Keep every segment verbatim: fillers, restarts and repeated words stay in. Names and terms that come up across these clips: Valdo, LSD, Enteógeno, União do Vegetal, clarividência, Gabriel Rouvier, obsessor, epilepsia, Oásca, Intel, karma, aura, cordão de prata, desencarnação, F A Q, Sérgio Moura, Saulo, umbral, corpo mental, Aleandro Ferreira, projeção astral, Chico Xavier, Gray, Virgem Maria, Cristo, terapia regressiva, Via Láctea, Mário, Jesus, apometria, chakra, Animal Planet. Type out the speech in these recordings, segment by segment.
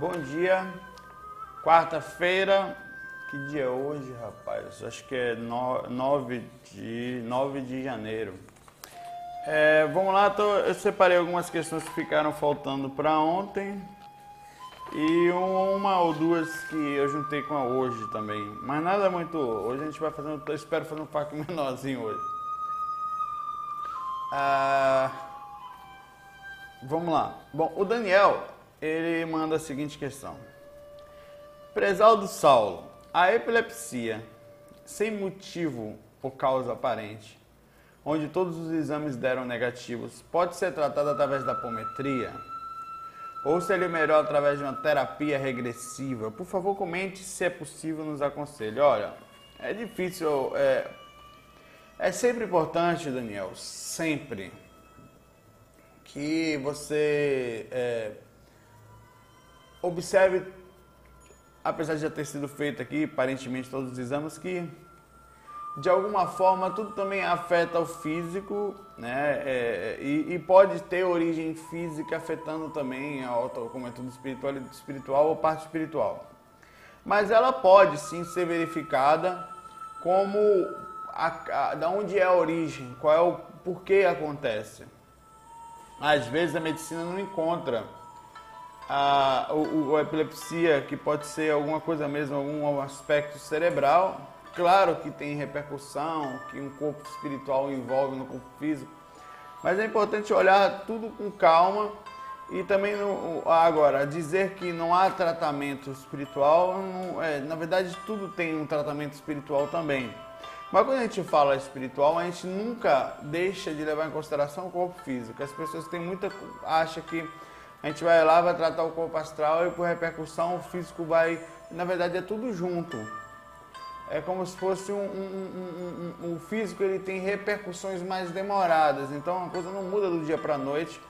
Bom dia, quarta-feira, que dia é hoje, rapaz? Acho que é nove de janeiro. É, vamos lá, tô, eu separei algumas questões que ficaram faltando para ontem e uma ou duas que eu juntei com a hoje também, mas nada muito. Hoje a gente vai fazendo, eu espero fazer um F A Q menorzinho hoje. Ah, vamos lá. Bom, o Daniel... ele manda a seguinte questão. Prezado Saulo, a epilepsia, sem motivo ou causa aparente, onde todos os exames deram negativos, pode ser tratada através da apometria? Ou seria melhor através de uma terapia regressiva? Por favor, comente se é possível, nos aconselhe. Olha, é difícil, é, é sempre importante, Daniel, sempre, que você... É, observe, apesar de já ter sido feito aqui, aparentemente todos os exames, que de alguma forma tudo também afeta o físico, né? É, e, e pode ter origem física afetando também, como é tudo espiritual, espiritual ou parte espiritual. Mas ela pode sim ser verificada como a, a, da onde é a origem, qual é o porquê acontece. Às vezes a medicina não encontra A, o, a epilepsia, que pode ser alguma coisa mesmo, algum aspecto cerebral. Claro que tem repercussão, que um corpo espiritual envolve no corpo físico, mas é importante olhar tudo com calma. E também, no, agora, dizer que não há tratamento espiritual, não, é, na verdade tudo tem um tratamento espiritual também. Mas quando a gente fala espiritual, a gente nunca deixa de levar em consideração o corpo físico. As pessoas têm muita... acham que a gente vai lá, vai tratar o corpo astral e por repercussão o físico vai... Na verdade é tudo junto. É como se fosse um... um, um, um, um o físico, ele tem repercussões mais demoradas. Então a coisa não muda do dia para a noite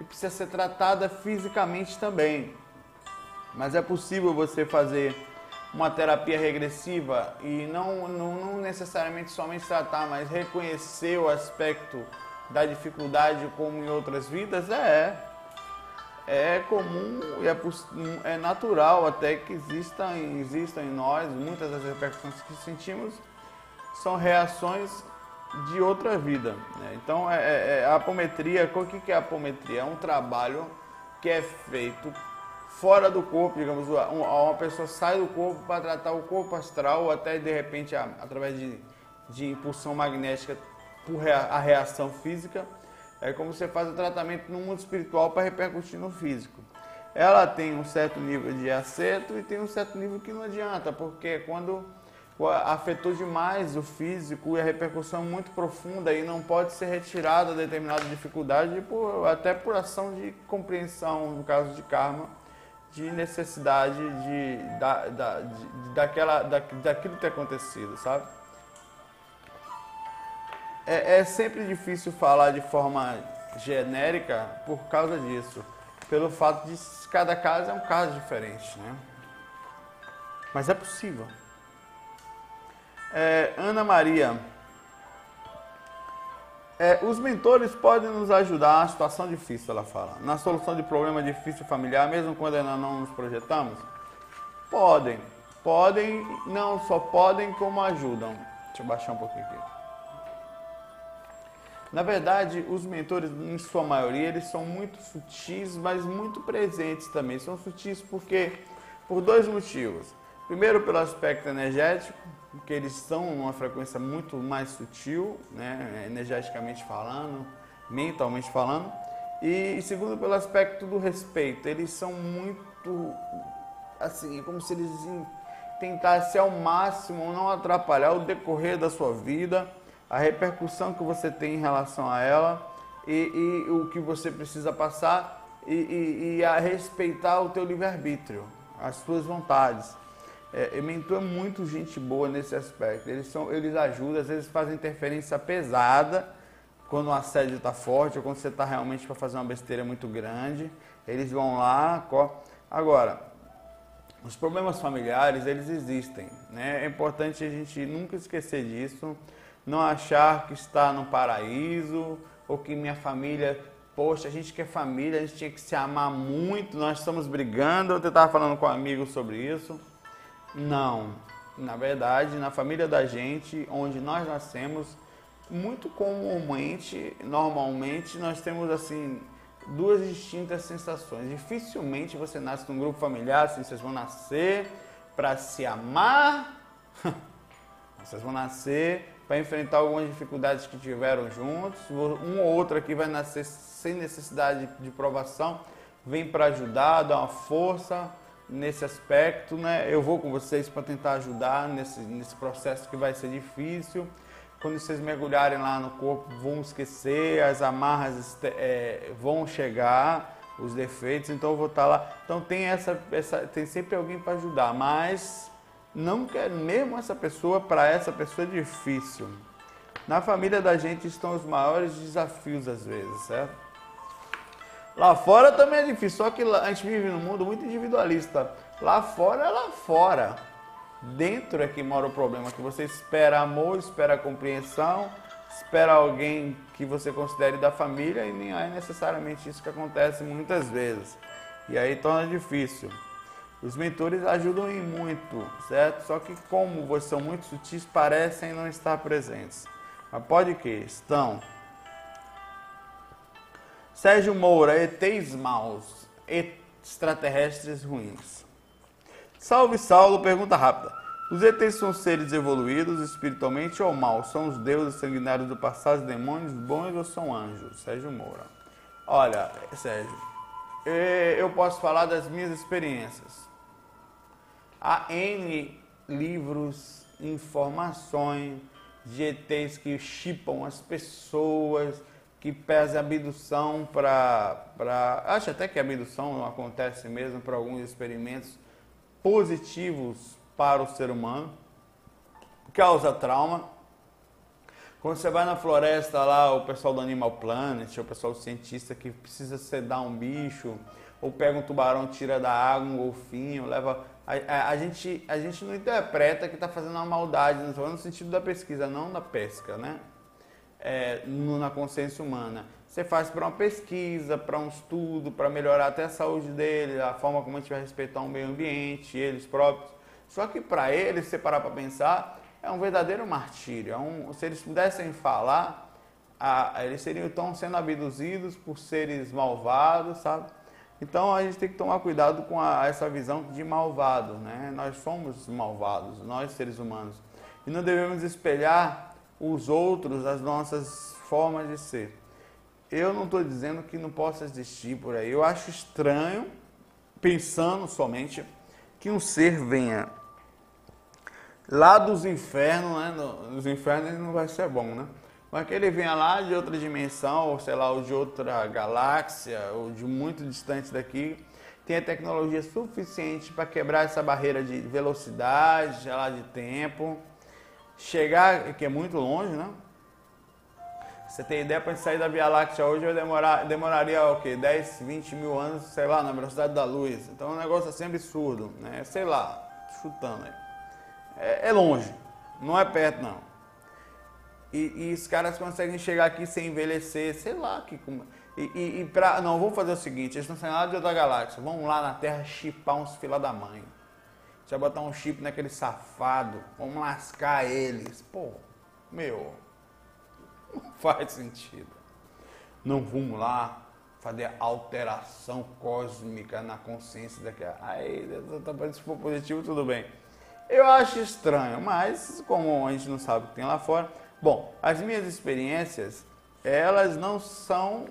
e precisa ser tratada fisicamente também. Mas é possível você fazer uma terapia regressiva e não, não, não necessariamente somente tratar, mas reconhecer o aspecto da dificuldade como em outras vidas? É... É comum e é, é natural até que existam, existam em nós. Muitas das repercussões que sentimos são reações de outra vida, né? Então, é, é, a apometria, o que é a apometria? É um trabalho que é feito fora do corpo, digamos, uma pessoa sai do corpo para tratar o corpo astral ou até, de repente, a, através de, de impulsão magnética por rea, a reação física. É como você faz o tratamento no mundo espiritual para repercutir no físico. Ela tem um certo nível de acerto e tem um certo nível que não adianta, porque quando afetou demais o físico e a repercussão muito profunda e não pode ser retirada determinada dificuldade, por, até por ação de compreensão, no caso de karma, de necessidade de, da, da, de, daquela, da, daquilo ter acontecido, sabe? É, é sempre difícil falar de forma genérica por causa disso, pelo fato de cada caso é um caso diferente, né? Mas é possível. É, Ana Maria, é, os mentores podem nos ajudar na situação difícil, ela fala, na solução de problema difícil familiar, mesmo quando ainda não nos projetamos? Podem, podem, não só podem como ajudam. Deixa eu baixar um pouquinho aqui. Na verdade, os mentores, em sua maioria, eles são muito sutis, mas muito presentes também. São sutis porque, por dois motivos. Primeiro, pelo aspecto energético, porque eles são uma frequência muito mais sutil, né, energeticamente falando, mentalmente falando. E, e segundo, pelo aspecto do respeito. Eles são muito, assim, como se eles tentassem ao máximo não atrapalhar o decorrer da sua vida, a repercussão que você tem em relação a ela e, e o que você precisa passar e, e, e a respeitar o teu livre-arbítrio, as suas vontades. É, mentor é muito gente boa nesse aspecto. Eles, são, eles ajudam, às vezes fazem interferência pesada quando o assédio está forte ou quando você está realmente para fazer uma besteira muito grande. Eles vão lá... Co... Agora, os problemas familiares, eles existem, né? É importante a gente nunca esquecer disso. Não achar que está no paraíso ou que minha família poxa, a gente que é família, a gente tinha que se amar muito, nós estamos brigando. Eu estava falando com um amigo sobre isso. Não, na verdade, na família da gente, onde nós nascemos, muito comumente, normalmente, nós temos assim duas distintas sensações. Dificilmente você nasce num grupo familiar, assim, vocês vão nascer para se amar, vocês vão nascer para enfrentar algumas dificuldades que tiveram juntos, um ou outro aqui vai nascer sem necessidade de provação, vem para ajudar, dar uma força nesse aspecto, né? Eu vou com vocês para tentar ajudar nesse, nesse processo que vai ser difícil. Quando vocês mergulharem lá no corpo, vão esquecer, as amarras é, vão chegar, os defeitos, então eu vou estar lá. Então tem, essa, essa, tem sempre alguém para ajudar, mas... não quer mesmo essa pessoa, para essa pessoa é difícil. Na família da gente estão os maiores desafios às vezes, certo? Lá fora também é difícil, só que a gente vive num mundo muito individualista. Lá fora é lá fora. Dentro é que mora o problema, que você espera amor, espera compreensão, espera alguém que você considere da família e nem é necessariamente isso que acontece muitas vezes. E aí torna difícil. Os mentores ajudam em muito, certo? Só que como são muito sutis, parecem não estar presentes. Mas pode que estão. Sérgio Moura, E Tês maus, extraterrestres ruins. Salve, Saulo, pergunta rápida. Os E Tês são seres evoluídos espiritualmente ou maus? São os deuses sanguinários do passado, demônios bons ou são anjos? Sérgio Moura. Olha, Sérgio, eu posso falar das minhas experiências. Há N livros, informações de E Tês que chipam as pessoas, que pesam abdução para... Pra... Acho até que a abdução não acontece mesmo para alguns experimentos positivos para o ser humano. Causa trauma. Quando você vai na floresta lá, o pessoal do Animal Planet, o pessoal do cientista que precisa sedar um bicho, ou pega um tubarão, tira da água um golfinho, leva... A, a, a, gente, a gente não interpreta que está fazendo uma maldade, não falando no sentido da pesquisa, não da pesca, né? É, no, na consciência humana. Você faz para uma pesquisa, para um estudo, para melhorar até a saúde dele, a forma como a gente vai respeitar o meio ambiente, eles próprios. Só que para eles, se você parar para pensar, é um verdadeiro martírio. É um, se eles pudessem falar, a, eles seriam tão sendo abduzidos por seres malvados, sabe? Então a gente tem que tomar cuidado com a, essa visão de malvado, né? Nós somos malvados, nós seres humanos. E não devemos espelhar os outros, as nossas formas de ser. Eu não estou dizendo que não possa existir por aí. Eu acho estranho, pensando somente, que um ser venha lá dos infernos, né? Nos infernos ele não vai ser bom, né? Mas que ele venha lá de outra dimensão, ou sei lá, ou de outra galáxia, ou de muito distante daqui, tem a tecnologia suficiente para quebrar essa barreira de velocidade, sei lá, de tempo, chegar, que é muito longe, né? Você tem ideia, para sair da Via Láctea hoje, eu demorar, demoraria o quê? dez, vinte mil anos, sei lá, na velocidade da luz. Então o negócio é assim absurdo, né? Sei lá, chutando aí. É, é longe, não é perto não. E, e os caras conseguem chegar aqui sem envelhecer, sei lá. Que, e e, e pra, não, vamos fazer o seguinte, eles não saem lá de outra galáxia, vamos lá na Terra chipar uns fila da mãe. Deixa eu botar um chip naquele safado, vamos lascar eles. Pô, meu, não faz sentido. Não vamos lá fazer alteração cósmica na consciência daquela. Aí, se for positivo, tudo bem. Eu acho estranho, mas como a gente não sabe o que tem lá fora... Bom, as minhas experiências, elas não são...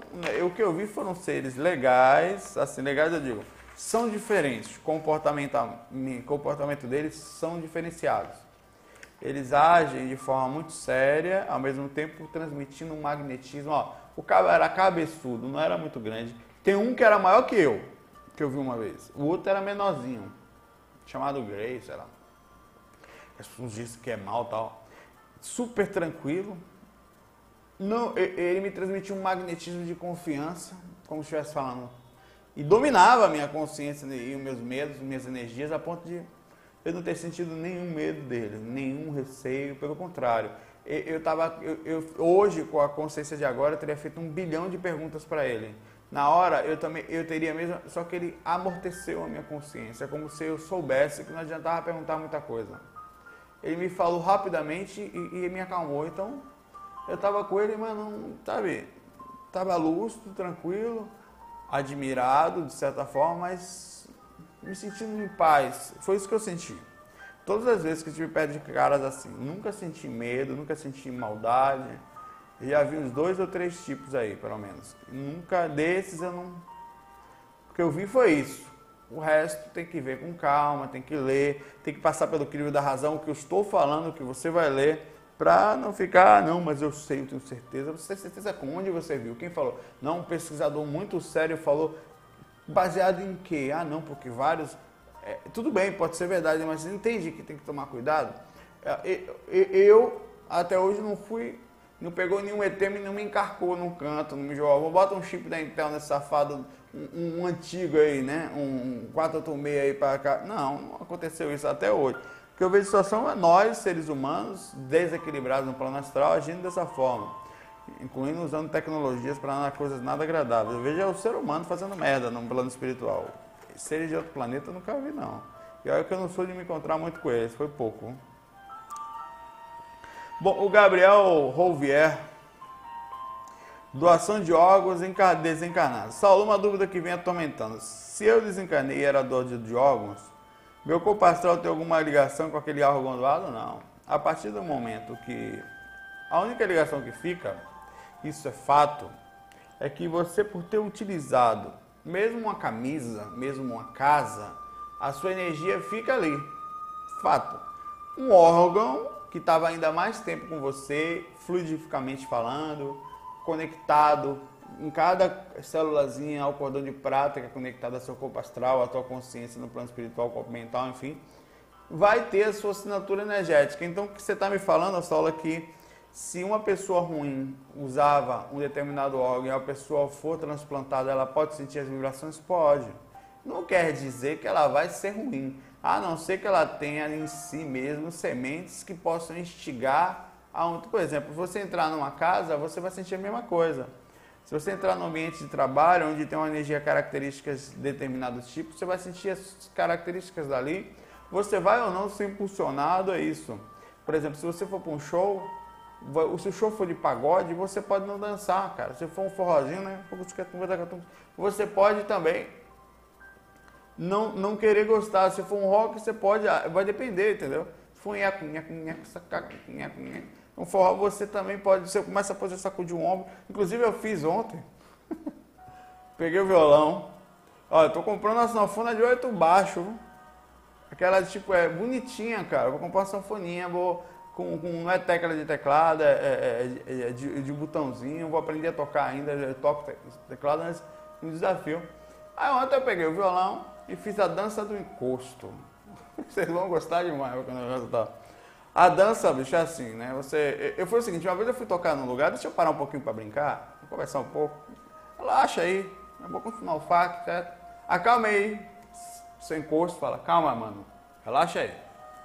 O que eu vi foram seres legais, assim, legais eu digo, são diferentes, comportamento, comportamento deles são diferenciados. Eles agem de forma muito séria, ao mesmo tempo transmitindo um magnetismo. Ó, o cara era cabeçudo, não era muito grande. Tem um que era maior que eu, que eu vi uma vez. O outro era menorzinho, chamado Gray, sei lá. As pessoas dizem que é mal e tal. Super tranquilo, não, ele me transmitia um magnetismo de confiança, como se estivesse falando, e dominava a minha consciência e os meus medos, minhas energias, a ponto de eu não ter sentido nenhum medo dele, nenhum receio, pelo contrário, eu tava, eu, eu, hoje, com a consciência de agora, eu teria feito um bilhão de perguntas para ele. Na hora, eu também eu teria mesmo, só que ele amorteceu a minha consciência, como se eu soubesse que não adiantava perguntar muita coisa. Ele me falou rapidamente e, e me acalmou. Então, eu estava com ele, mas não, sabe, estava lúcido, tranquilo, admirado, de certa forma, mas me sentindo em paz. Foi isso que eu senti. Todas as vezes que eu tive perto de caras assim, nunca senti medo, nunca senti maldade. Eu já vi uns dois ou três tipos aí, pelo menos. Nunca desses eu não... O que eu vi foi isso. O resto tem que ver com calma, tem que ler, tem que passar pelo crivo da razão, o que eu estou falando, o que você vai ler, para não ficar, não, mas eu sei, eu tenho certeza. Você tem certeza com onde você viu? Quem falou? Não, um pesquisador muito sério falou, baseado em quê? Ah, não, porque vários... É, tudo bem, pode ser verdade, mas você entende que tem que tomar cuidado? Eu, eu até hoje, não fui... Não pegou nenhum E T, não me encarcou num canto, não me jogou. Bota um chip da Intel nesse safado, um, um antigo aí, né? Um, um quatro oito seis aí pra cá. Não, não aconteceu isso até hoje. O que eu vejo só são nós, seres humanos, desequilibrados no plano astral, agindo dessa forma. Incluindo usando tecnologias para nada, coisas nada agradáveis. Eu vejo é o ser humano fazendo merda no plano espiritual. Seres de outro planeta eu nunca vi, não. E olha que eu não sou de me encontrar muito com eles, foi pouco. Bom, o Gabriel Rouvier, doação de órgãos desencarnados. Saulo, uma dúvida que vem atormentando. Se eu desencarnei e era doador de órgãos, meu corpo astral tem alguma ligação com aquele órgão doado? Não. A partir do momento que... A única ligação que fica, isso é fato, é que você, por ter utilizado mesmo uma camisa, mesmo uma casa, a sua energia fica ali. Fato. Um órgão... que estava ainda mais tempo com você, fluidificamente falando, conectado em cada célulazinha ao cordão de prata que é conectado ao seu corpo astral, à sua consciência no plano espiritual, corpo mental, enfim, vai ter a sua assinatura energética. Então, o que você está me falando, Saulo, é que se uma pessoa ruim usava um determinado órgão e a pessoa for transplantada, ela pode sentir as vibrações? Pode. Não quer dizer que ela vai ser ruim. A não ser que ela tenha em si mesmo sementes que possam instigar a um... Por exemplo, se você entrar numa casa, você vai sentir a mesma coisa. Se você entrar num ambiente de trabalho, onde tem uma energia características de determinados tipos, você vai sentir as características dali. Você vai ou não ser impulsionado a isso. Por exemplo, se você for para um show, se o show for de pagode, você pode não dançar, cara. Se for um forrozinho, né? Você pode também... Não, não querer gostar. Se for um rock, você pode... Vai depender, entendeu? Se for um nhaco, nhaco, nhaco, sacaca, nhaco, nhaco. Um forró, você também pode... Você começa a fazer sacudir um ombro. Inclusive, eu fiz ontem. Peguei o violão. Olha, eu tô comprando uma sanfona de oito baixos. Aquela, tipo, é bonitinha, cara. Eu vou comprar uma sanfoninha, vou... Com, com, não é tecla de teclado, é, é, é de, de botãozinho. Vou aprender a tocar ainda. Eu toco teclado, mas é um desafio. Aí ontem eu peguei o violão... E fiz a dança do encosto. Vocês vão gostar demais quando eu resultar. A dança, bicho, é assim, né? Você, eu, eu foi o seguinte, uma vez eu fui tocar num lugar, deixa eu parar um pouquinho para brincar, vou conversar um pouco. Relaxa aí, eu vou continuar o F A Q, certo? Acalma aí. Seu encosto fala, calma, mano, relaxa aí.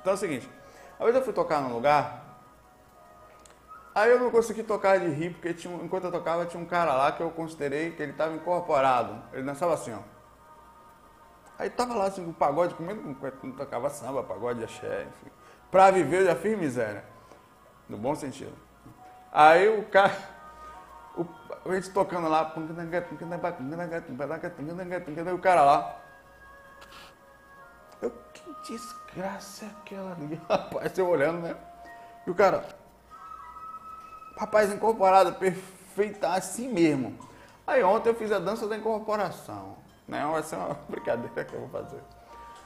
Então é o seguinte, uma vez eu fui tocar num lugar, aí eu não consegui tocar de rir, porque tinha, enquanto eu tocava tinha um cara lá que eu considerei que ele estava incorporado. Ele dançava assim, ó. Aí tava lá assim, com o pagode, comendo, não tocava samba, pagode, axé, enfim. Pra viver, eu já fiz miséria. No bom sentido. Aí o cara... O, a gente tocando lá... O cara lá... Eu, que desgraça é aquela ali? Rapaz, eu olhando, né? E o cara... Rapaz, incorporado, perfeito, assim mesmo. Aí ontem eu fiz a dança da incorporação. Não, vai ser uma brincadeira que eu vou fazer.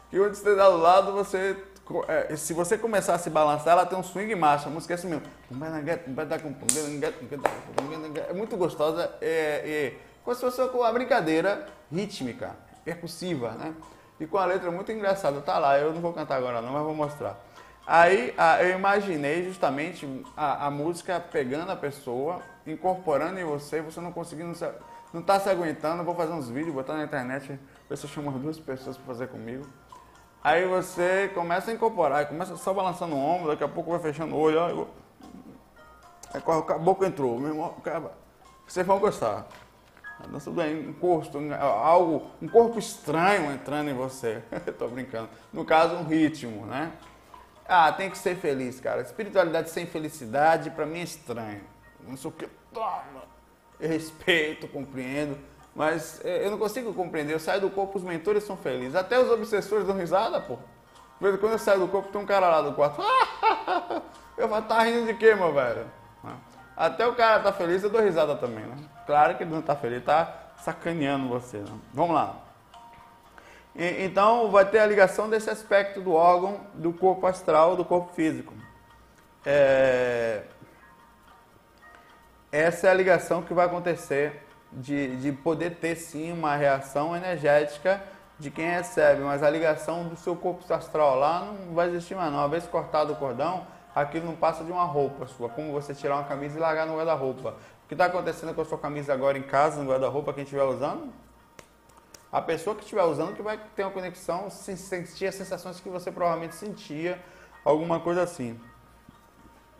Que onde você está do lado, você, é, se você começar a se balançar, ela tem um swing e marcha. A música é assim mesmo. É muito gostosa. É, é, como se fosse uma brincadeira rítmica, percussiva, né? E com a letra muito engraçada. Tá lá, eu não vou cantar agora não, mas vou mostrar. Aí a, eu imaginei justamente a, a música pegando a pessoa, incorporando em você, você não conseguindo... Não tá se aguentando, vou fazer uns vídeos, botar na internet, ver se eu chamo duas pessoas para fazer comigo. Aí você começa a incorporar, começa só balançando o ombro, daqui a pouco vai fechando o olho, ó, O caboclo entrou, meu irmão, vocês vão gostar. A dança do encosto, algo, um corpo estranho entrando em você. Tô brincando. No caso, um ritmo, né? Ah, tem que ser feliz, cara. Espiritualidade sem felicidade, pra mim, é estranho. Não sei o que. Eu respeito, compreendo, mas eu não consigo compreender. Eu saio do corpo, os mentores são felizes. Até os obsessores dão risada, pô. De vez em quando eu saio do corpo, tem um cara lá do quarto. Eu falo, tá rindo de quê, meu velho? Até o cara tá feliz, eu dou risada também, né? Claro que ele não tá feliz, tá sacaneando você, né? Vamos lá. E, então, vai ter a ligação desse aspecto do órgão, do corpo astral, do corpo físico. É... Essa é a ligação que vai acontecer de, de poder ter, sim, uma reação energética de quem recebe, mas a ligação do seu corpo astral lá não vai existir mais, não. Uma vez cortado o cordão, aquilo não passa de uma roupa sua, como você tirar uma camisa e largar no guarda-roupa. O que está acontecendo com a sua camisa agora em casa, no guarda-roupa, quem estiver usando? A pessoa que estiver usando que vai ter uma conexão, se sentir as sensações que você provavelmente sentia, alguma coisa assim.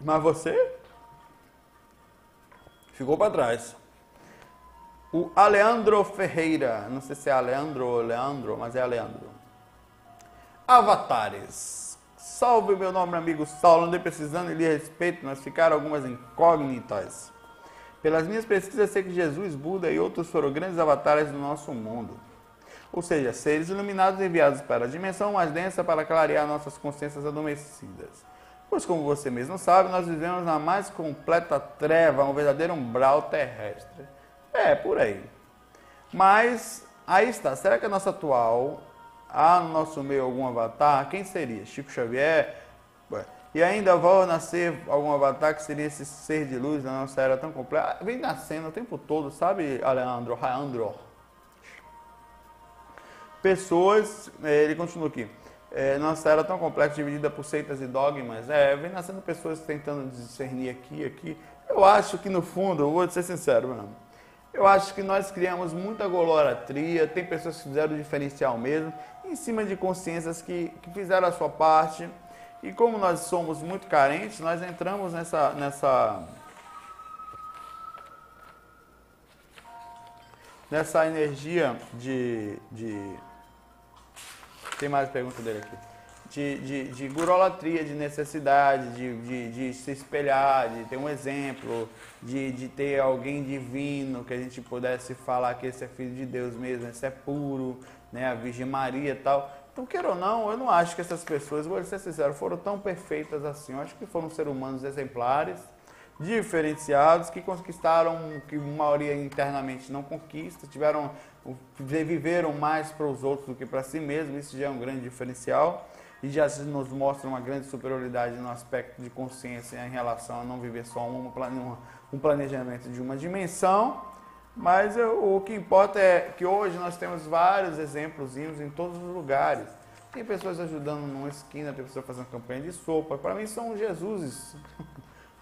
Mas você ficou para trás. O Aleandro Ferreira, não sei se é Aleandro ou Leandro, mas é Aleandro. Avatares. Salve, meu nome, amigo Saulo. Andei precisando e lhe respeito, mas ficaram algumas incógnitas. Pelas minhas pesquisas, sei que Jesus, Buda e outros foram grandes avatares do nosso mundo. Ou seja, seres iluminados enviados para a dimensão mais densa para clarear nossas consciências adormecidas. Pois, como você mesmo sabe, nós vivemos na mais completa treva, um verdadeiro umbral terrestre. É, por aí. Mas, aí está. Será que a nossa atual... Há ah, no nosso meio algum avatar? Quem seria? Chico Xavier? E ainda vai nascer algum avatar que seria esse ser de luz na nossa era tão completa? Vem nascendo o tempo todo, sabe, Aleandro? Aleandro. Pessoas, ele continua aqui, é, nossa era tão complexa, dividida por seitas e dogmas, é, vem nascendo pessoas tentando discernir aqui, aqui. Eu acho que no fundo, eu vou ser sincero, meu irmão. Eu acho que nós criamos muita goloratria, tem pessoas que fizeram o diferencial mesmo, em cima de consciências que, que fizeram a sua parte. E como nós somos muito carentes, nós entramos nessa, nessa, nessa energia de, de... Tem mais pergunta dele aqui. De, de, de gurolatria, de necessidade, de, de, de se espelhar, de ter um exemplo, de, de ter alguém divino, que a gente pudesse falar que esse é filho de Deus mesmo, esse é puro, né, a Virgem Maria e tal. Então, queira ou não, eu não acho que essas pessoas, vou ser sincero, foram tão perfeitas assim. Eu acho que foram seres humanos exemplares, diferenciados, que conquistaram o que a maioria internamente não conquista, tiveram, viveram mais para os outros do que para si mesmo, isso já é um grande diferencial. E já nos mostra uma grande superioridade no aspecto de consciência em relação a não viver só um, um planejamento de uma dimensão. Mas eu, o que importa é que hoje nós temos vários exemplos em todos os lugares. Tem pessoas ajudando numa esquina, tem pessoas fazendo campanha de sopa. Para mim são os Jesuses.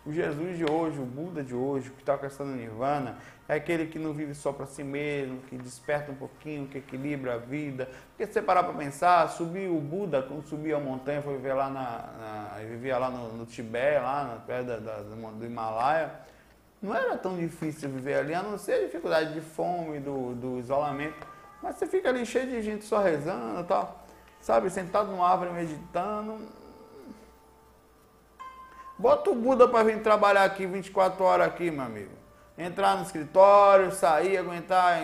O Jesus de hoje, o Buda de hoje, que está alcançando nirvana, é aquele que não vive só para si mesmo, que desperta um pouquinho, que equilibra a vida. Porque se você parar para pensar, subir o Buda, quando subia a montanha, foi viver lá, na, na, vivia lá no, no Tibete, lá na perto da, da, do Himalaia, não era tão difícil viver ali, a não ser a dificuldade de fome, do, do isolamento. Mas você fica ali cheio de gente só rezando e tal, sabe, sentado numa árvore meditando. Bota o Buda para vir trabalhar aqui vinte e quatro horas aqui, meu amigo. Entrar no escritório, sair, aguentar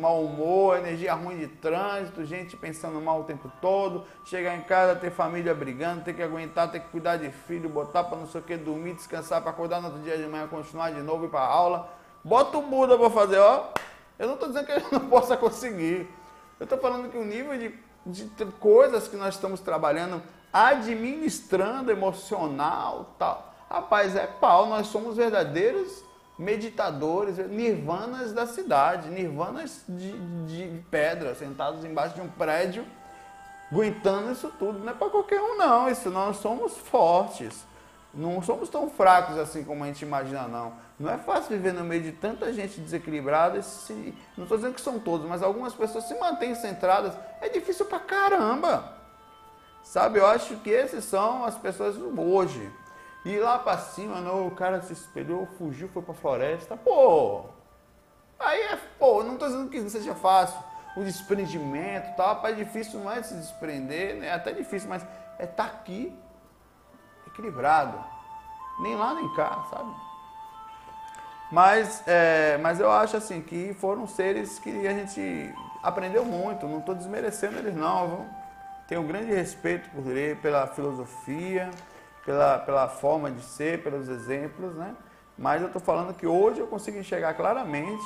mau humor, energia ruim de trânsito, gente pensando mal o tempo todo, chegar em casa, ter família brigando, ter que aguentar, ter que cuidar de filho, botar para não sei o que, dormir, descansar, para acordar no outro dia de manhã, continuar de novo, ir para aula. Bota o Buda para fazer, ó. Eu não estou dizendo que ele não possa conseguir. Eu estou falando que o nível de, de coisas que nós estamos trabalhando... administrando, emocional, tal. Rapaz, é pau, nós somos verdadeiros meditadores, nirvanas da cidade, nirvanas de, de pedra, sentados embaixo de um prédio, aguentando isso tudo. Não é para qualquer um, não, isso nós somos fortes. Não somos tão fracos assim como a gente imagina, não. Não é fácil viver no meio de tanta gente desequilibrada. Se, não estou dizendo que são todos, mas algumas pessoas se mantêm centradas. É difícil pra caramba. Sabe, eu acho que esses são as pessoas hoje. E lá pra cima, não, o cara se espelhou, fugiu, foi pra floresta. Pô! Aí é, pô, não tô dizendo que não seja fácil. O desprendimento e tal, rapaz, é difícil, não é de se desprender, né? É até difícil, mas é estar aqui, equilibrado. Nem lá, nem cá, sabe? Mas, é, mas eu acho, assim, que foram seres que a gente aprendeu muito. Não tô desmerecendo eles, não, viu? Tenho um grande respeito por ele, pela filosofia... Pela, pela forma de ser, pelos exemplos, né? Mas eu estou falando que hoje eu consigo enxergar claramente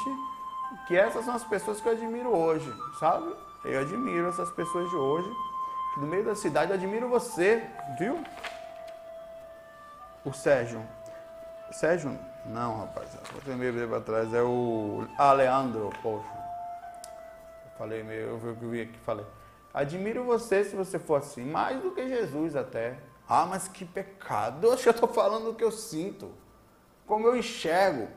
que essas são as pessoas que eu admiro hoje, sabe? Eu admiro essas pessoas de hoje. No meio da cidade eu admiro você, viu? O Sérgio. Sérgio? Não, rapaz. Eu tenho meio para trás. É o Aleandro, poxa. Eu falei meio... Eu vi o que eu vi aqui, falei. Admiro você se você for assim. Mais do que Jesus até. Ah, mas que pecado, eu acho que eu estou falando o que eu sinto, como eu enxergo.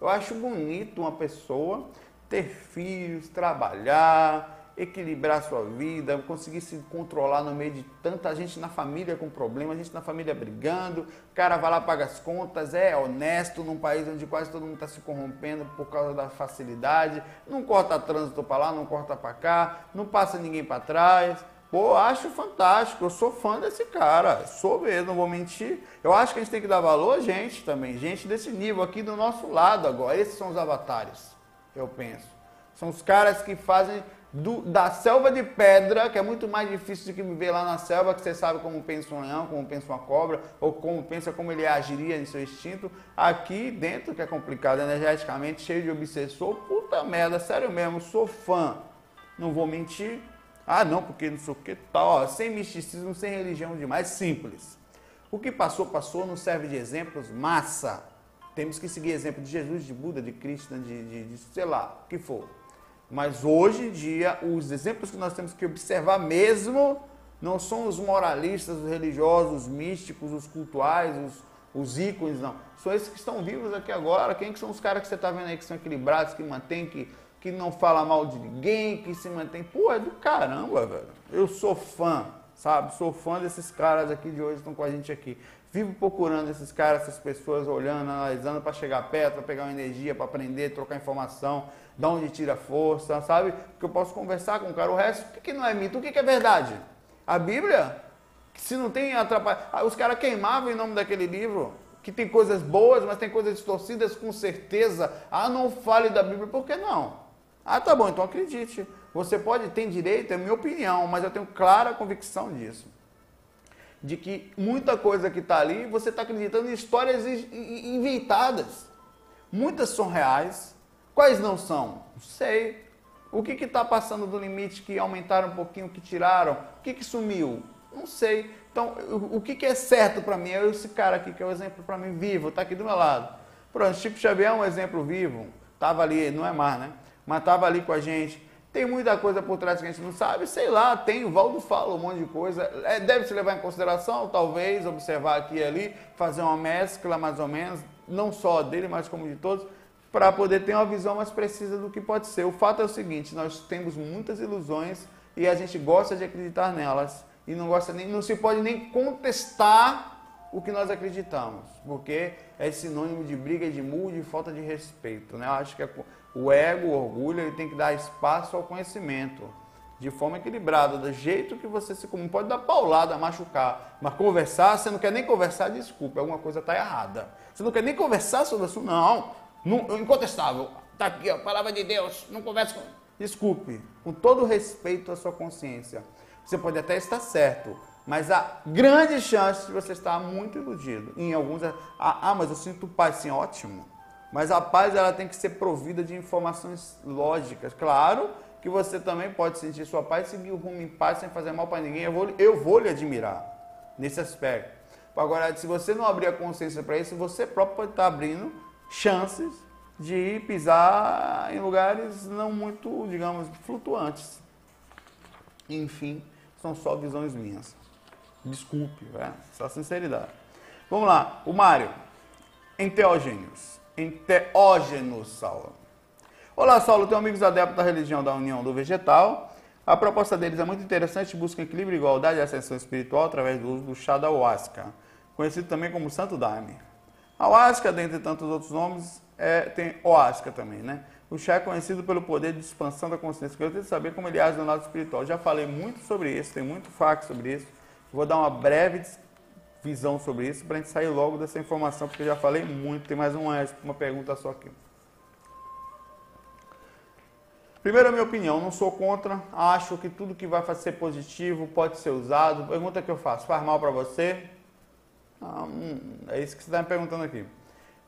Eu acho bonito uma pessoa ter filhos, trabalhar, equilibrar sua vida, conseguir se controlar no meio de tanta gente na família com problema, gente na família brigando, o cara vai lá, paga as contas, é honesto num país onde quase todo mundo está se corrompendo por causa da facilidade, não corta trânsito para lá, não corta para cá, não passa ninguém para trás. Pô, acho fantástico, eu sou fã desse cara, sou mesmo, não vou mentir. Eu acho que a gente tem que dar valor a gente também, gente desse nível aqui do nosso lado agora. Esses são os avatares, eu penso. São os caras que fazem do, da selva de pedra, que é muito mais difícil do que viver lá na selva, que você sabe como pensa um leão, como pensa uma cobra, ou como pensa, como ele agiria em seu instinto. Aqui dentro, que é complicado energeticamente, cheio de obsessor, puta merda, sério mesmo, sou fã, não vou mentir. Ah, não, porque não sei o que tal, sem misticismo, sem religião demais, simples. O que passou, passou, não serve de exemplos, massa. Temos que seguir exemplo de Jesus, de Buda, de Cristo, de, de, de sei lá, o que for. Mas hoje em dia, os exemplos que nós temos que observar mesmo não são os moralistas, os religiosos, os místicos, os cultuais, os, os ícones, não. São esses que estão vivos aqui agora. Quem que são os caras que você está vendo aí que são equilibrados, que mantêm, que... que não fala mal de ninguém, que se mantém... Pô, é do caramba, velho. Eu sou fã, sabe? Sou fã desses caras aqui de hoje, estão com a gente aqui. Vivo procurando esses caras, essas pessoas, olhando, analisando para chegar perto, para pegar uma energia, para aprender, trocar informação, de onde tira força, sabe? Porque eu posso conversar com o cara. O resto, o que não é mito? O que é verdade? A Bíblia? Se não tem atrapalha... Os caras queimavam em nome daquele livro... Que tem coisas boas, mas tem coisas distorcidas, com certeza. Ah, não fale da Bíblia. Por que não? Ah, tá bom, então acredite. Você pode ter direito, é minha opinião, mas eu tenho clara convicção disso. De que muita coisa que está ali, você está acreditando em histórias inventadas. Muitas são reais. Quais não são? Não sei. O que está passando do limite, que aumentaram um pouquinho, que tiraram? O que, que sumiu? Não sei. Então, o, o que, que é certo para mim? É esse cara aqui que é o exemplo para mim vivo, está aqui do meu lado. Pronto, Chico Xavier é um exemplo vivo. Estava ali, não é mais, né? Mas estava ali com a gente. Tem muita coisa por trás que a gente não sabe, sei lá, tem, o Valdo fala um monte de coisa. É, deve se levar em consideração, talvez, observar aqui e ali, fazer uma mescla mais ou menos, não só dele, mas como de todos, para poder ter uma visão mais precisa do que pode ser. O fato é o seguinte, nós temos muitas ilusões e a gente gosta de acreditar nelas. E não, gosta nem, não se pode nem contestar o que nós acreditamos, porque é sinônimo de briga, de murro, de falta de respeito, né? Eu acho que é... O ego, o orgulho, ele tem que dar espaço ao conhecimento, de forma equilibrada, do jeito que você se comunica. Pode dar paulada, machucar, mas conversar, você não quer nem conversar, desculpa, alguma coisa está errada. Você não quer nem conversar sobre isso, não. não incontestável, está aqui, ó, palavra de Deus, não conversa com... Desculpe, com todo respeito à sua consciência. Você pode até estar certo, mas há grande chance de você estar muito iludido. Em alguns, ah, mas eu sinto paz, sim, ótimo. Mas a paz, ela tem que ser provida de informações lógicas. Claro que você também pode sentir sua paz, seguir o rumo em paz, sem fazer mal para ninguém. Eu vou, eu vou lhe admirar nesse aspecto. Agora, se você não abrir a consciência para isso, você próprio pode estar abrindo chances de ir pisar em lugares não muito, digamos, flutuantes. Enfim, são só visões minhas. Desculpe, né? Só sinceridade. Vamos lá, o Mário. Enteógenos. Enteógeno, Saulo. Olá, Saulo. Tenho amigos adeptos da religião da união do vegetal. A proposta deles é muito interessante. Busca equilíbrio, igualdade e ascensão espiritual através do uso do chá da Oásca. conhecido também como Santo Daime. A Oásca, dentre tantos outros nomes, é, tem Oásca também, né? O chá é conhecido pelo poder de expansão da consciência. Eu tenho que saber como ele age no lado espiritual. Já falei muito sobre isso, tem muito F A Q sobre isso. Vou dar uma breve visão sobre isso para a gente sair logo dessa informação, porque eu já falei muito. Tem mais uma, uma pergunta só aqui. Primeiro, a minha opinião, não sou contra, acho que tudo que vai ser positivo pode ser usado. Pergunta que eu faço, faz mal para você? Ah, hum, é isso que você está me perguntando aqui.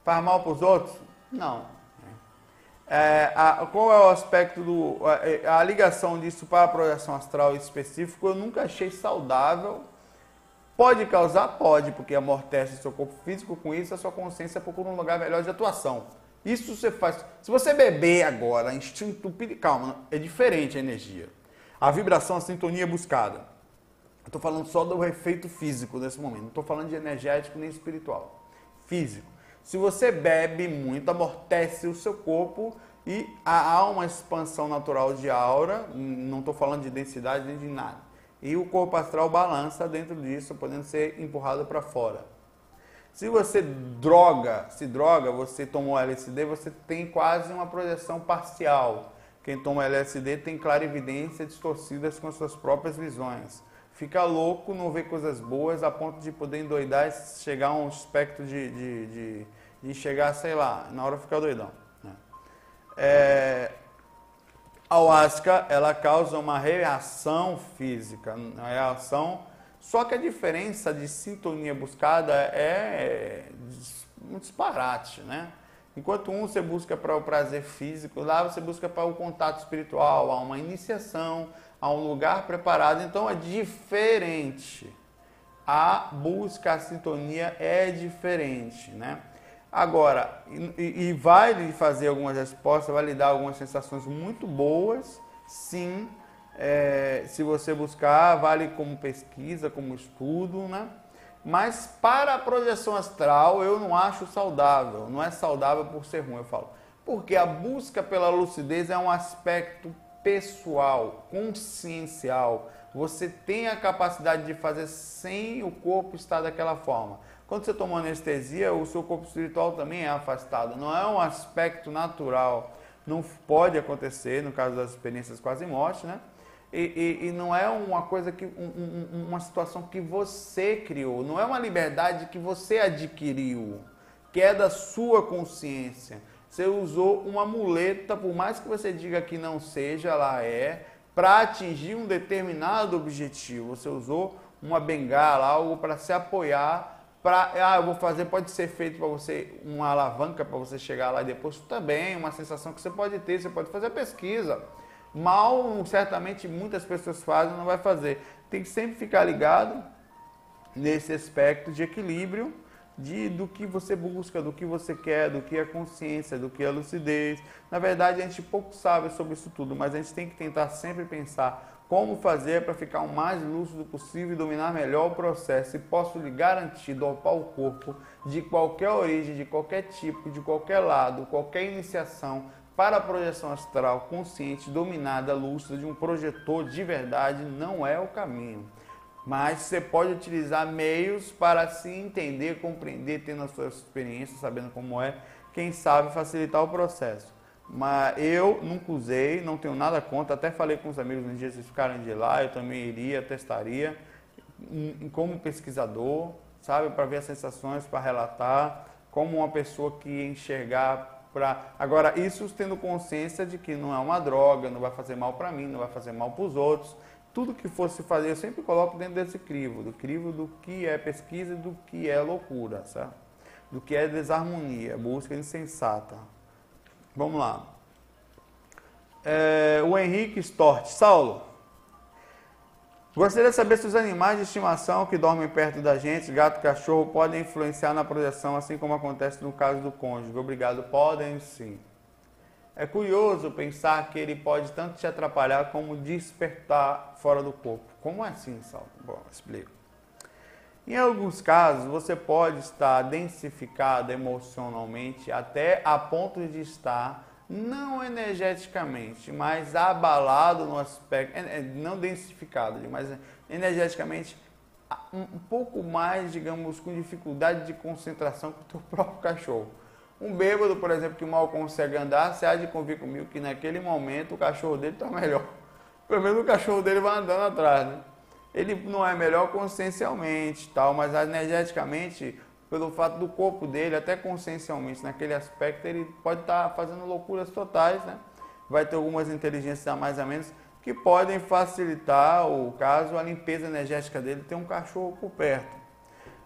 Faz mal para os outros? Não. É, a, qual é o aspecto, do, a, a ligação disso para a projeção astral específico, eu nunca achei saudável. Pode causar? Pode, porque amortece o seu corpo físico, com isso a sua consciência procura um lugar melhor de atuação. Isso você faz. Se você beber agora, instinto, calma, é diferente a energia. A vibração, a sintonia buscada. Eu estou falando só do efeito físico nesse momento. Não estou falando de energético nem espiritual. Físico. Se você bebe muito, amortece o seu corpo e há uma expansão natural de aura. Não estou falando de densidade nem de nada. E o corpo astral balança dentro disso, podendo ser empurrado para fora. Se você droga, se droga, você tomou L S D, você tem quase uma projeção parcial. Quem toma L S D tem clarividência distorcidas com suas próprias visões. Fica louco, não vê coisas boas, a ponto de poder endoidar e chegar a um espectro de, de, de, de chegar, sei lá, na hora ficar doidão. Né? É, a Oásca, ela causa uma reação física, uma reação... Só que a diferença de sintonia buscada é um disparate, né? Enquanto um você busca para o prazer físico, lá você busca para o contato espiritual, a uma iniciação, a um lugar preparado. Então é diferente. A busca, a sintonia é diferente, né? Agora, e, e vai lhe fazer algumas respostas, vai lhe dar algumas sensações muito boas, sim. É, se você buscar, vale como pesquisa, como estudo, né? Mas para a projeção astral eu não acho saudável, não é saudável por ser ruim, eu falo. Porque a busca pela lucidez é um aspecto pessoal, consciencial. Você tem a capacidade de fazer sem o corpo estar daquela forma. Quando você toma anestesia, o seu corpo espiritual também é afastado, não é um aspecto natural. Não pode acontecer, no caso das experiências quase-morte, né? E, e, e não é uma coisa que, um, um, uma situação que você criou, não é uma liberdade que você adquiriu, que é da sua consciência. Você usou uma muleta, por mais que você diga que não seja, ela é, para atingir um determinado objetivo. Você usou uma bengala, algo para se apoiar, para, ah, eu vou fazer, pode ser feito para você, uma alavanca para você chegar lá e depois também, uma sensação que você pode ter, você pode fazer a pesquisa. Mal, certamente, muitas pessoas fazem, não vai fazer. Tem que sempre ficar ligado nesse aspecto de equilíbrio de, do que você busca, do que você quer, do que é consciência, do que é lucidez. Na verdade, a gente pouco sabe sobre isso tudo, mas a gente tem que tentar sempre pensar como fazer para ficar o mais lúcido possível e dominar melhor o processo. E posso lhe garantir, dopar o corpo de qualquer origem, de qualquer tipo, de qualquer lado, qualquer iniciação, para a projeção astral consciente, dominada, lúcida, de um projetor de verdade, não é o caminho. Mas você pode utilizar meios para se entender, compreender, tendo a sua experiência, sabendo como é, quem sabe facilitar o processo. Mas eu nunca usei, não tenho nada contra, até falei com os amigos nos dias que ficaram de lá, eu também iria, testaria, como pesquisador, sabe, para ver as sensações, para relatar, como uma pessoa que enxergar. Pra... Agora, isso tendo consciência de que não é uma droga, não vai fazer mal para mim, não vai fazer mal para os outros. Tudo que fosse fazer, eu sempre coloco dentro desse crivo, do crivo do que é pesquisa e do que é loucura, certo? Do que é desarmonia, busca insensata. Vamos lá. É, o Henrique Storte. Saulo, gostaria de saber se os animais de estimação que dormem perto da gente, gato, cachorro, podem influenciar na projeção, assim como acontece no caso do cônjuge. Obrigado. Podem sim. É curioso pensar que ele pode tanto te atrapalhar como despertar fora do corpo. Como assim, Saulo? Bom, explico. Em alguns casos, você pode estar densificado emocionalmente até a ponto de estar... não energeticamente, mas abalado no aspecto, não densificado, mas energeticamente um, um pouco mais, digamos, com dificuldade de concentração que o teu próprio cachorro. Um bêbado, por exemplo, que mal consegue andar, você há de convir comigo que naquele momento o cachorro dele está melhor. Pelo menos o cachorro dele vai andando atrás, né? Ele não é melhor consciencialmente, tal, mas energeticamente, pelo fato do corpo dele, até consciencialmente, naquele aspecto, ele pode estar fazendo loucuras totais, né? Vai ter algumas inteligências a mais a menos que podem facilitar o caso, a limpeza energética dele, ter um cachorro por perto.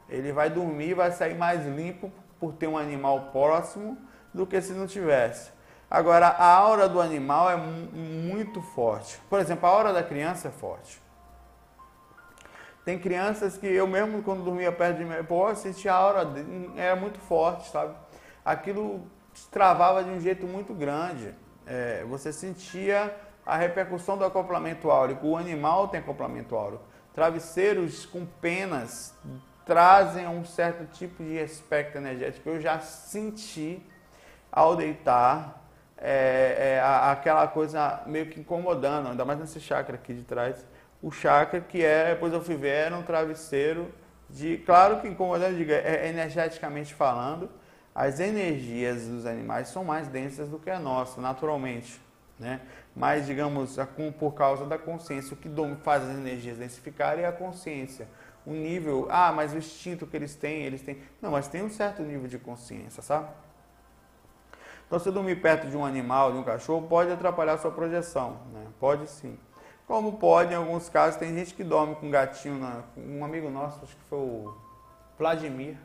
Ele vai dormir, vai sair mais limpo por ter um animal próximo do que se não tivesse. Agora, a aura do animal é muito forte. Por exemplo, a aura da criança é forte. Tem crianças que eu mesmo, quando dormia perto de mim, pô, sentia a aura, era muito forte, sabe? Aquilo travava de um jeito muito grande. É, você sentia a repercussão do acoplamento áurico. O animal tem acoplamento áurico. Travesseiros com penas trazem um certo tipo de aspecto energético. Eu já senti, ao deitar, é, é, aquela coisa meio que incomodando, ainda mais nesse chakra aqui de trás. O chakra que é, depois eu fui ver, era um travesseiro de, claro que incomodando, diga, é, energeticamente falando, as energias dos animais são mais densas do que a nossa, naturalmente, né? Mas, digamos, a, por causa da consciência, o que faz as energias densificarem é a consciência. O nível, ah, mas o instinto que eles têm, eles têm... Não, mas tem um certo nível de consciência, sabe? Então, se dormir perto de um animal, de um cachorro, pode atrapalhar a sua projeção, né? Pode sim. Como pode, em alguns casos, tem gente que dorme com um gatinho, na, um amigo nosso, acho que foi o Vladimir,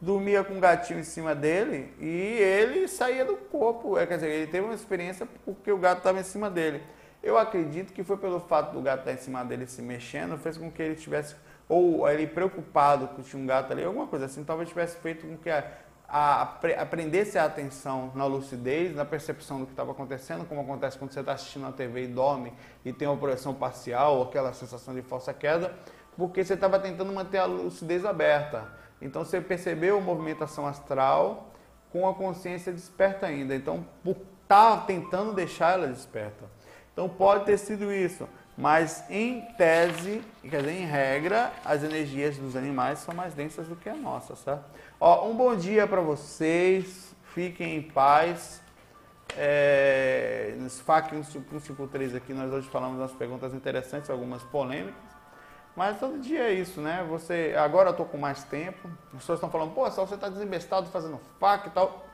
dormia com um gatinho em cima dele e ele saía do corpo, é, quer dizer, ele teve uma experiência porque o gato estava em cima dele. Eu acredito que foi pelo fato do gato estar em cima dele se mexendo, fez com que ele tivesse, ou ele preocupado que tinha um gato ali, alguma coisa assim, talvez tivesse feito com que a, a, a prendesse a atenção na lucidez, na percepção do que estava acontecendo, como acontece quando você está assistindo a T V e dorme e tem uma projeção parcial, ou aquela sensação de falsa queda, porque você estava tentando manter a lucidez aberta. Então você percebeu a movimentação astral com a consciência desperta ainda, então está tentando deixar ela desperta. Então pode ter sido isso, mas em tese, quer dizer, em regra, as energias dos animais são mais densas do que a nossa, certo? Ó, um bom dia para vocês, fiquem em paz. É, nos F A Q cento e cinquenta e três aqui nós hoje falamos umas perguntas interessantes, algumas polêmicas, mas todo dia é isso, né? Você, agora eu tô com mais tempo, as pessoas estão falando, pô, só você tá desembestado fazendo F A Q e tal.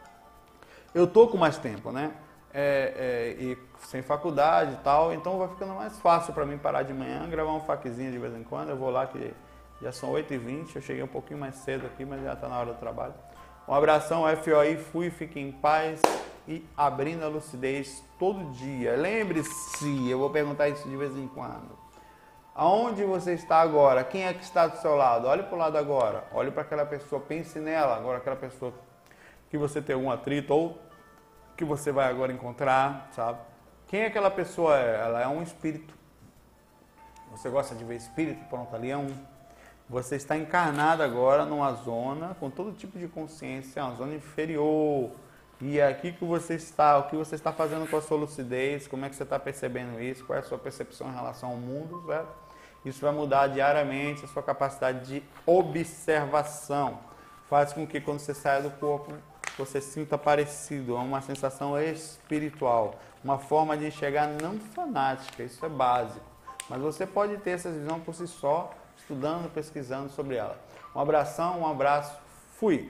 Eu tô com mais tempo, né? É, é, e sem faculdade e tal, então vai ficando mais fácil para mim parar de manhã, gravar um faquezinho de vez em quando. Eu vou lá que já são oito e vinte, eu cheguei um pouquinho mais cedo aqui, mas já está na hora do trabalho. Um abração, F O I, fui, fique em paz e abrindo a lucidez todo dia. Lembre-se, eu vou perguntar isso de vez em quando. Aonde você está agora? Quem é que está do seu lado? Olhe para o lado agora, olhe para aquela pessoa, pense nela, agora aquela pessoa que você tem algum atrito ou que você vai agora encontrar, sabe? Quem é aquela pessoa? Ela é um espírito. Você gosta de ver espírito? Pronto, ali é um. Você está encarnado agora numa zona com todo tipo de consciência, uma zona inferior. E é aqui que você está, o que você está fazendo com a sua lucidez, como é que você está percebendo isso, qual é a sua percepção em relação ao mundo, certo? Isso vai mudar diariamente a sua capacidade de observação. Faz com que quando você saia do corpo, você sinta parecido, é uma sensação espiritual, uma forma de enxergar não fanática, isso é básico. Mas você pode ter essa visão por si só, estudando, pesquisando sobre ela. Um abração, um abraço, fui!